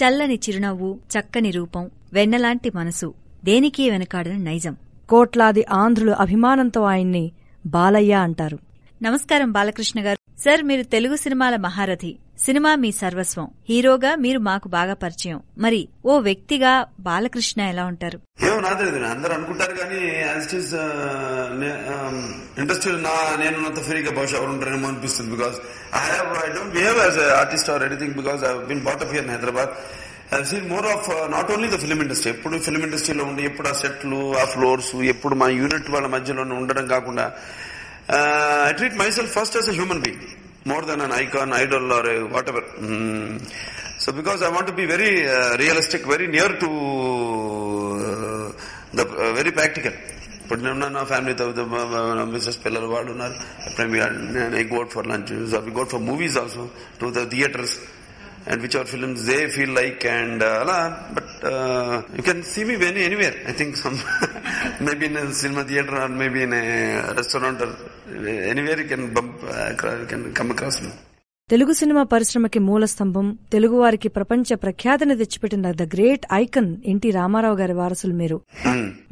చల్లని చిరునవ్వు, చక్కని రూపం, వెన్నలాంటి మనసు, దేనికీ వెనకాడని నైజం. కోట్లాది ఆంధ్రులు అభిమానంతో ఆయన్ని బాలయ్య అంటారు. నమస్కారం బాలకృష్ణ గారు. సార్, మీరు తెలుగు సినిమాల మహారథి. సినిమా మీ సర్వస్వం. హీరోగా మీరు మాకు బాగా పరిచయం. మరి ఓ వ్యక్తిగా బాలకృష్ణ ఎలా ఉంటారు? ఏమో నాకు తెలియదు, అందరూ అనుకుంటారు కానీ ఇండస్ట్రీలో నేనున్నంత ఫ్రీగా బహుశా ఉంటారేమో అనిపిస్తుంది. Because I don't behave as a artist or anything because I have been bat up here in Hyderabad. I have seen more of not only the film industry. Eppudu film industry lo undi, eppudu aa setlu, aa floors, eppudu ma unit valla madhyalo undadam kaakunda I treat myself first as a human being more than an icon, idol or whatever. So because I want to be very realistic, very near to the very practical. But now my family with Mrs. Pillar vaadu unnaru. I go out for lunch, so we go out for movies also, to the theaters. And which are films they feel like and but you can see me anywhere. I think some maybe in a cinema theater or maybe in a restaurant or anywhere you can bump, you can come across me. Telugu cinema పరిశ్రమకి మూల స్తంభం, తెలుగు వారికి ప్రపంచ ప్రఖ్యాతిని తెచ్చిపెట్టిన the great icon NT Ramarao గారి వారసులు మీరు.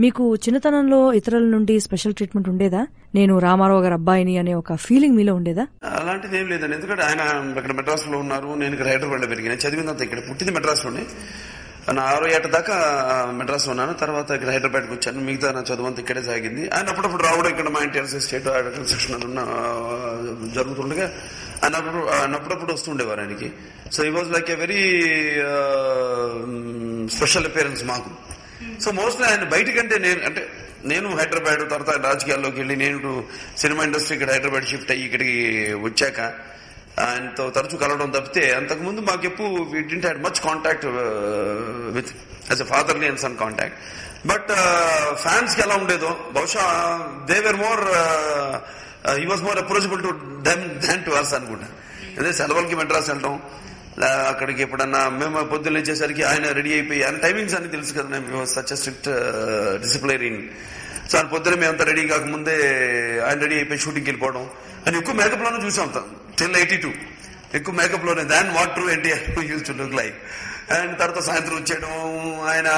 మీకు చిన్నతనంలో ఇతరుల నుండి స్పెషల్ ట్రీట్మెంట్ ఉండేదా? నేను రామారావు గారి అబ్బాయిని అనే ఒక ఫీలింగ్ మీలో ఉండేదా? అలాంటిది ఏం లేదండి, ఎందుకంటే ఆయన ఇక్కడ మెడ్రాస్ లో ఉన్నారు, నేను ఇక్కడ హైదరాబాద్ లో పెరిగిన, చదివినంత ఇక్కడ, పుట్టింది మెడ్రాస్ లోనే. నా 6వ ఏట దాకా మెడ్రాస్ ఉన్నాను, తర్వాత ఇక్కడ హైదరాబాద్కి వచ్చాను. మిగతా నా చదువు అంతా ఇక్కడే సాగింది. ఆయన అప్పుడప్పుడు రావడం ఇక్కడ మా ఇంటి స్టేట్ సెక్షన్ జరుగుతుండగా ఆయన అప్పుడప్పుడు వస్తుండేవారు. ఆయనకి so he was like a very special appearance మాకు. సో మోస్ట్లీ ఆయన బయటకంటే నేను హైదరాబాద్, తర్వాత రాజకీయాల్లోకి వెళ్ళి నేను సినిమా ఇండస్ట్రీ ఇక్కడ హైదరాబాద్ షిఫ్ట్ అయ్యి ఇక్కడికి వచ్చాక ఆయనతో తరచూ కలవడం తప్పితే అంతకుముందు మాకెప్పుడు we didn't had much contact with as a fatherly and son contact. But ఫ్యాన్స్కి ఎలా ఉండేదో బహుశా they were more he was more approachable to them than to us అనుకుంటా. అదే సెలవులకి మెడ్రాస్ వెళ్ళటం, అక్కడికి ఎప్పుడన్నా మేము పొద్దున్న లేచేసరికి ఆయన రెడీ అయిపోయి, ఆయన టైమింగ్స్ అన్ని తెలుసు కదా, మేము such a strict disciplinarian. So ఆయన పొద్దున మేమంతా రెడీ కాకముందే ఆయన రెడీ అయిపోయి షూటింగ్కి వెళ్ళిపోవడం. ఆయన ఎక్కువ మేకప్లోనే చూసాం టిల్ 82, ఎక్కువ మేకప్లోనే than what true NTR use to look like. And తర్వాత సాయంత్రం వచ్చేయడం, ఆయన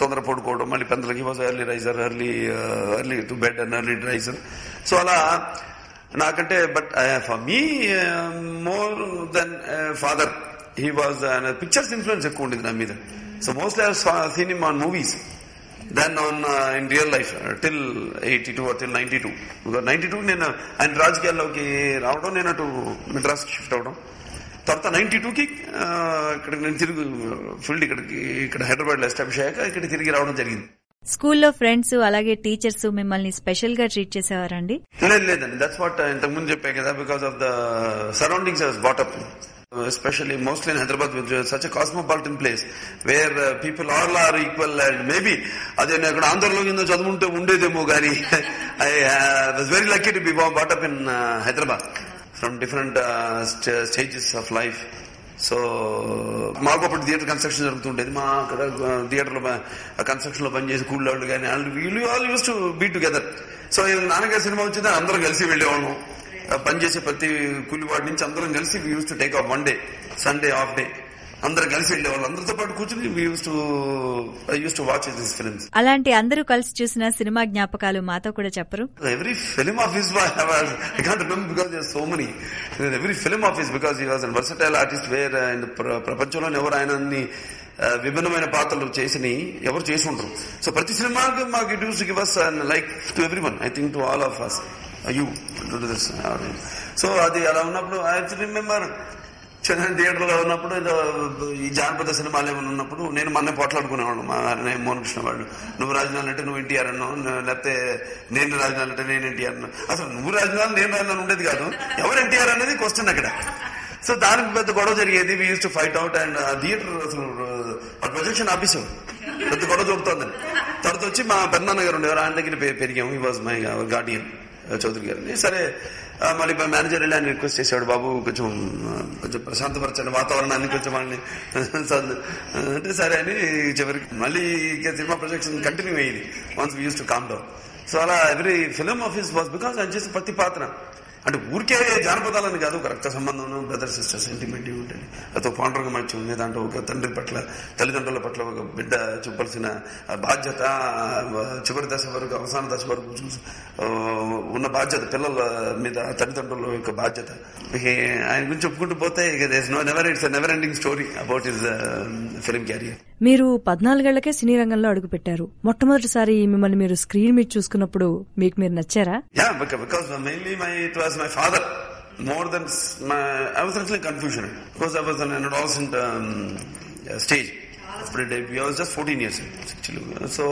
తొందర పడుకోవడం, మళ్ళీ పెందలకి was early riser, early to bed and early riser. So అలా నాకంటే but for me more than father he was pictures influence ఎక్కువ ఉండేది నా మీద. So mostly I have seen him on movies than on in real life till 82 or till 92. Because 92 nenu and rajkiyalloki raavadam, nenu to Madras shift avadam, tarvata 92 ki ikkada nenu tirugu field ikkada Hyderabad lo establish ayyaka ikkada tirigi raavadam jarigindi. స్కూల్లో friends అలాగే teachers మిమ్మల్ని special గా treat చేసేవారండి? లేదండి, that's what ఇంతకు ముందు చెప్పా కదా, because of the surroundings I was bought up especially mostly in Hyderabad, which is such a cosmopolitan place where people all are equal and maybe adena ikkada andhra lo chaduvunte undedemo gaani I was very lucky to be brought up in Hyderabad from different stages of life. So మాకు అప్పుడు theatre construction జరుగుతుండేది, మా అక్కడ థియేటర్లో కన్స్ట్రక్షన్లో పనిచేసి కూళ్ళ వాళ్ళు కానీ వీళ్ళు all use to be together. So నాన్నగారి సినిమా వచ్చిందని అందరం కలిసి వెళ్ళేవాళ్ళం, పనిచేసే ప్రతి కూలివాడి నుంచి అందరం కలిసి we use to take off one day, Sunday off day, అందరూ కలిసి వెళ్ళేవాళ్ళు, అందరితో పాటు కూర్చుని we use to watch this films. అలాంటి అందరూ కలిసి చూసిన సినిమా జ్ఞాపకాలు మాతో కూడా చెప్పరు? Every film of his I can't remember because there are so many. Every film of his because he was a versatile artist where ప్రపంచంలో ఎవరు ఆయనని విభిన్నమైన పాత్రలు చేసిని ఎవరు చేసి ఉంటారు. సో ప్రతి సినిమాకి మాకు it use to give us like to everyone, I think to all of us. So అది అలా ఉన్నప్పుడు ఐ రిమెంబర్ చిన్న థియేటర్లో ఉన్నప్పుడు ఈ జానపద సినిమాలు ఏమైనా ఉన్నప్పుడు నేను మన్నే పోట్లాడుకునేవాళ్ళు, మా మోనకృష్ణ వాళ్ళు, నువ్వు రాజనాలు అంటే నువ్వు ఎన్టీఆర్ అన్నావు, లేకపోతే నేను రాజనాలు అంటే నేను ఎన్టీఆర్ అన్నాను. అసలు నువ్వు రాజనాలు నేను రాజనాలు ఉండేది కాదు, ఎవరు ఎన్టీఆర్ అనేది క్వశ్చన్ అక్కడ. సో దానికి పెద్ద గొడవ జరిగేది, we use to fight out. And theatre అసలు ప్రొజెక్షన్ ఆఫీసు పెద్ద గొడవ చూపుతుందని. తర్వాత వచ్చి మా పెద్దనాన్న గారు ఉండేవారు, ఆయన దగ్గర పెరిగాము, he was my guardian Chowdary గారిని. సరే మళ్ళీ మేనేజర్ వెళ్ళి ఆయన రిక్వెస్ట్ చేసేవాడు, బాబు కొంచెం ప్రశాంతపరచండి వాతావరణాన్ని, కొంచెం వాళ్ళని అంటే సరే అని చివరికి మళ్ళీ సినిమా ప్రొజెక్షన్ కంటిన్యూ అయ్యింది once we use to calm down. So అలా every film office was because ఆయన చేసిన ప్రతి పాత్ర అంటే ఊరికే జానపదాలని కాదు, ఒక రక్త సంబంధం, బ్రదర్ సిస్టర్ సెంటిమెంట్ ఉంటుంది, అదో పాండరంగ మంచం ఉంది, దాంట్లో ఒక తండ్రి పట్ల, తల్లిదండ్రుల పట్ల ఒక బిడ్డ చూపాల్సిన బాధ్యత, చివరి దశ వరకు, అవసాన దశ వరకు ఉన్న బాధ్యత, పిల్లల మీద తల్లిదండ్రుల యొక్క బాధ్యత. ఆయన గురించి చెప్పుకుంటూ పోతే never ending story about his film career. మీరు 14 ఏళ్లకే సినీ రంగంలో అడుగు పెట్టారు. మొట్టమొదటిసారి మిమ్మల్ని మీరు స్క్రీన్ మీద చూసుకున్నప్పుడు మీకు మీరు నచ్చారా? My father, more than I was actually confusion because I was an adolescent stage. I was just 14 years old. So,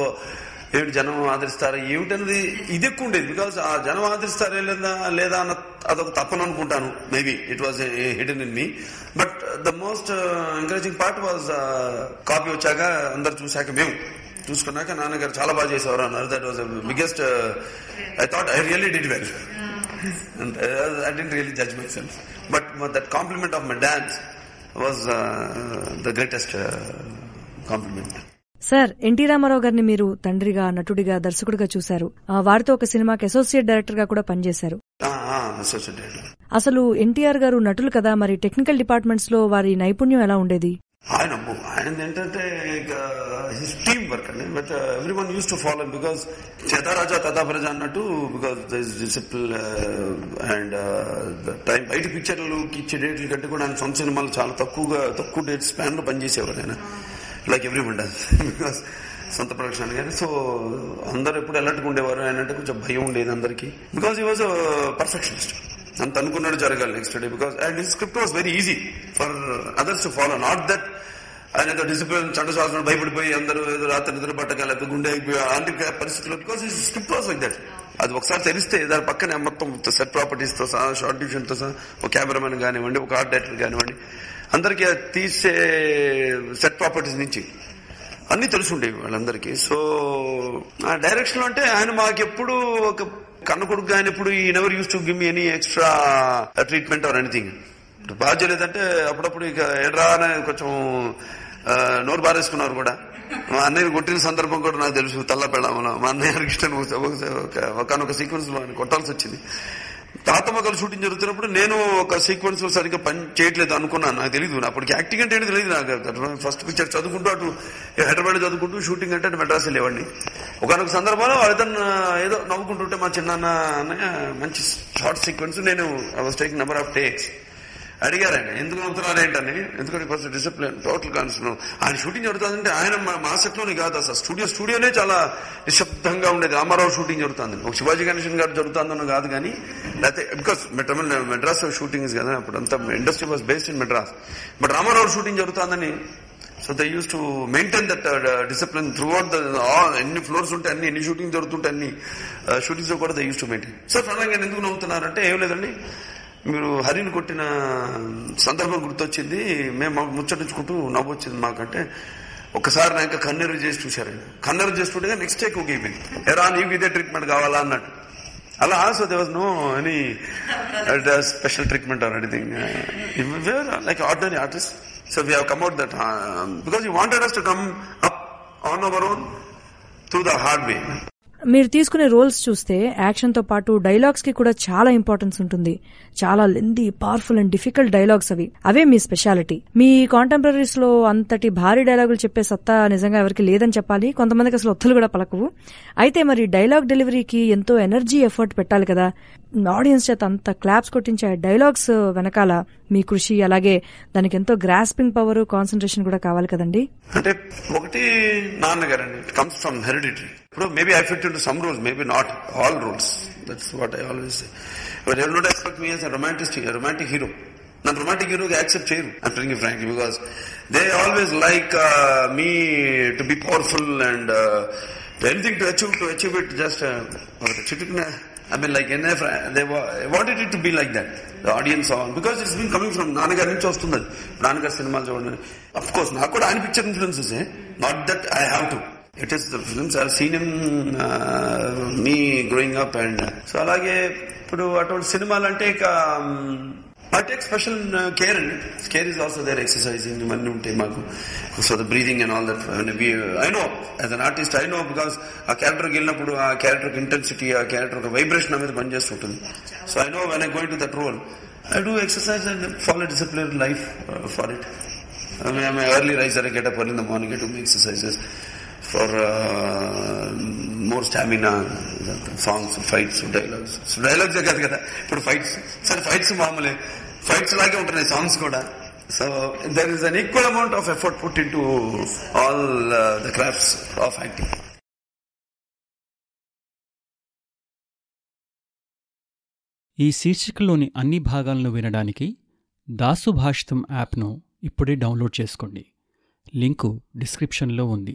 ఏమిటి జనం ఆదరిస్తారా ఏమిటన్నది ఇది ఎక్కువ ఉండేది. బికాస్ ఆ జనం ఆదరిస్తారా లేదా లేదా అన్న అదొక తప్పను అనుకుంటాను. Maybe it was hidden in me. But the most encouraging part was copy వచ్చాక, అందరు చూశాక, మేము చూసుకున్నాక నాన్నగారు చాలా బాగా చేసేవారు అన్నారు. That was biggest, I thought I really did well. And I didn't really judge myself, but that compliment of my dance was the greatest compliment. Sir, NT Rama Rao గారిని మీరు తండ్రిగా, నటుడిగా, దర్శకుడిగా చూశారు. వారితో ఒక సినిమాకి అసోసియేట్ డైరెక్టర్ గా కూడా పనిచేశారు. అసలు ఎన్టీఆర్ గారు నటులు కదా, మరి టెక్నికల్ డిపార్ట్మెంట్స్ లో వారి నైపుణ్యం ఎలా ఉండేది? ఆయన ఏంటంటే హిస్ టీమ్ వర్క్ అండి. But every one use to follow because చేతారాజా తదా ప్రజా అన్నట్టు. Because this discipline and time, బయట పిక్చర్లకి ఇచ్చే డేట్ల కంటే కూడా ఆయన సొంత సినిమాలు చాలా తక్కువ డేట్ స్పాన్ లో పనిచేసేవారు ఆయన. Like every one does because సొంత ప్రొడక్షన్ కానీ. సో అందరు ఎప్పుడు అలర్ట్గా ఉండేవారు. ఆయన అంటే కొంచెం భయం ఉండేది అందరికి బికాస్ హీ వాజ్ పర్ఫెక్షనిస్ట్. అంత అనుకున్నాడు జరగాలి next day. Because and his script was very easy for others to follow. Not that ఆయన ఏదో డిసిప్లిన్ చట్టశాసనం భయపడిపోయి అందరూ ఏదో రాత్రి నిద్ర పట్టక లేకపోతే గుండె అయిపోయి అలాంటి పరిస్థితుల్లో. Because his script was like that. అది ఒకసారి తెలిస్తే దాని పక్కనే మొత్తం సెట్ ప్రాపర్టీస్ తో సహా, షార్ట్ డివిజన్ తో సహా, ఒక కెమెరామెన్ కానివ్వండి, ఒక ఆర్ట్ డైరెక్టర్ కానివ్వండి, అందరికీ తీసే సెట్ ప్రాపర్టీస్ నుంచి అన్ని తెలిసి ఉండేవి వాళ్ళందరికీ. సో ఆ డైరెక్షన్ అంటే ఆయన మాకెప్పుడు ఒక కన్నకొడుకు కానిప్పుడు ఈ never use to give me any extra treatment or anything. బాధ్యత లేదంటే అప్పుడప్పుడు ఇక ఎడ్రా అని కొంచెం నోరు బారేసుకున్నారు కూడా. మా అన్నయ్య కొట్టిన సందర్భం కూడా నాకు తెలుసు. తల్ల పెళ్ళామలో మా అన్నయ్య ఇష్టం ఒకనొక సీక్వెన్స్ లో ఆయన కొట్టాల్సి వచ్చింది. తాతమ్మకలు షూటింగ్ జరుగుతున్నప్పుడు నేను ఒక సీక్వెన్స్ లో సరిగ్గా పని చేయట్లేదు అనుకున్నాను. నాకు తెలియదు అప్పటికి యాక్టింగ్ అంటే ఏంటి తెలియదు నాకు. ఫస్ట్ పిక్చర్ చదువుకుంటూ అటు హైదరాబాద్ చదువుకుంటూ షూటింగ్ అంటే అటు మెడ్రాస్ వెళ్ళేవాడిని. ఒకనొక సందర్భంలో వాళ్ళిద్దరు ఏదో నవ్వుకుంటుంటే మా చిన్నాన్న అన్నయ్య మంచి షార్ట్ సీక్వెన్స్, నేను I was taking number of takes అడిగారండి. ఎందుకు నవ్వుతున్నారు ఏంటని. ఎందుకంటే ఫస్ట్ డిసిప్లిన్ టోటల్ కాన్సన్. ఆయన షూటింగ్ జరుగుతుందంటే ఆయన మా సెట్లోనే కాదు అసలు, స్టూడియోనే చాలా నిశ్శబ్దంగా ఉండేది. రామారావు షూటింగ్ జరుగుతుంది, ఒక శివాజీ గణేషన్ గారు జరుగుతుందని కాదు కానీ, లేకపోతే బికాస్ మెడ్రాస్ షూటింగ్స్ కదా అప్పుడు, అంతా industry was based in Madras. But Rama Rao shooting జరుగుతుందని so they use to maintain that discipline throughout ఎన్ని ఫ్లోర్స్ ఉంటాయి, ఎన్ని షూటింగ్ జరుగుతుంటే అన్ని షూటింగ్స్ కూడా they use to maintain. So ఫలంగా ఎందుకు నవ్వుతున్నారంటే ఏం లేదండి, మీరు హరిని కొట్టిన సందర్భం గుర్తొచ్చింది, మేము ముచ్చటించుకుంటూ నవ్వు వచ్చింది మాకంటే. ఒకసారి నా ఇంకా కన్నీరు చేసి చూశారు. కన్నీరు చేస్తుంటే నెక్స్ట్ డే కుక్ అయిపోయింది. ఎరా నీకు ఇదే ట్రీట్మెంట్ కావాలా అన్నట్టు. అలా so they was no any special treatment or anything. Wear like ordinary artist. So we have come out that because you wanted us to come up on our own through the hard way. మీరు తీసుకునే roles చూస్తే action తో పాటు dialogues కి కూడా చాలా importance ఉంటుంది. చాలా lengthy, powerful and difficult dialogues అవి. అవే మీ స్పెషాలిటీ. మీ కాంటెంపరీస్ లో అంతటి భారీ డైలాగులు చెప్పే సత్తా నిజంగా ఎవరికి లేదని చెప్పాలి. కొంతమందికి అసలు ఒత్తులు కూడా పలకవు. అయితే మరి డైలాగ్ డెలివరీకి ఎంతో ఎనర్జీ, ఎఫర్ట్ పెట్టాలి కదా. ఆడియన్స్ చేత అంత క్లాప్స్ కొట్టించే డైలాగ్స్ వెనకాల మీ కృషి, అలాగే దానికి ఎంతో గ్రాస్పింగ్ పవర్, కాన్సన్ట్రేషన్ కూడా కావాలి కదండి. అంటే ఒకటి నాన్నగారు అండి, ఇట్ కమ్స్ ఫ్రమ్ హెరిడిటరీ. ఇప్పుడు maybe I fit into some rules, maybe not all rules. That's what I always say. But you don't expect me as a romantic hero. నన్ను romantic హీరోగా యాక్సెప్ట్ చేయరు అంటారు frankly. Because they always like me to be powerful and anything to achieve it. Just చిట్టుకునే I mean, like, they wanted it to be like that. The audience all. Because it's been coming from Nanagar and Chostundad. Nanagar cinema chowdhani. Of course, I could have picture influences. Not that I have to. It is the films I've seen him, me growing up and... So, alage, ipudu, atonti cinema lante, I take special care in it. Care is also there, exercising, so the breathing and all that. I know, as an artist, I know, because a character gelinnappudu, a character intensity, a character vibration amedi panchestuntundi. So I know when I go into that role, I do exercise and follow a disciplined life for it. I'm an early riser, I get up early in the morning, I do my exercises for more stamina, songs, fights, dialogues. So dialogues kaadu kada, but fights, sir, fights maamule, fights lage untunayi songs kuda. So there is an equal amount of effort put into all the crafts of acting. ఈ శీర్షికలోని అన్ని భాగాలను వినడానికి దాసు భాషితం యాప్ను ఇప్పుడే download చేసుకోండి. Link డిస్క్రిప్షన్లో ఉంది.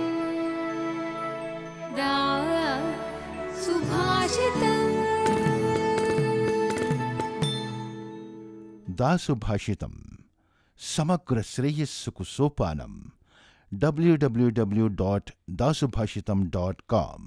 దాసు భాషితం సమగ్ర శ్రేయస్సుకు సోపానం. www.dasubhashitam.com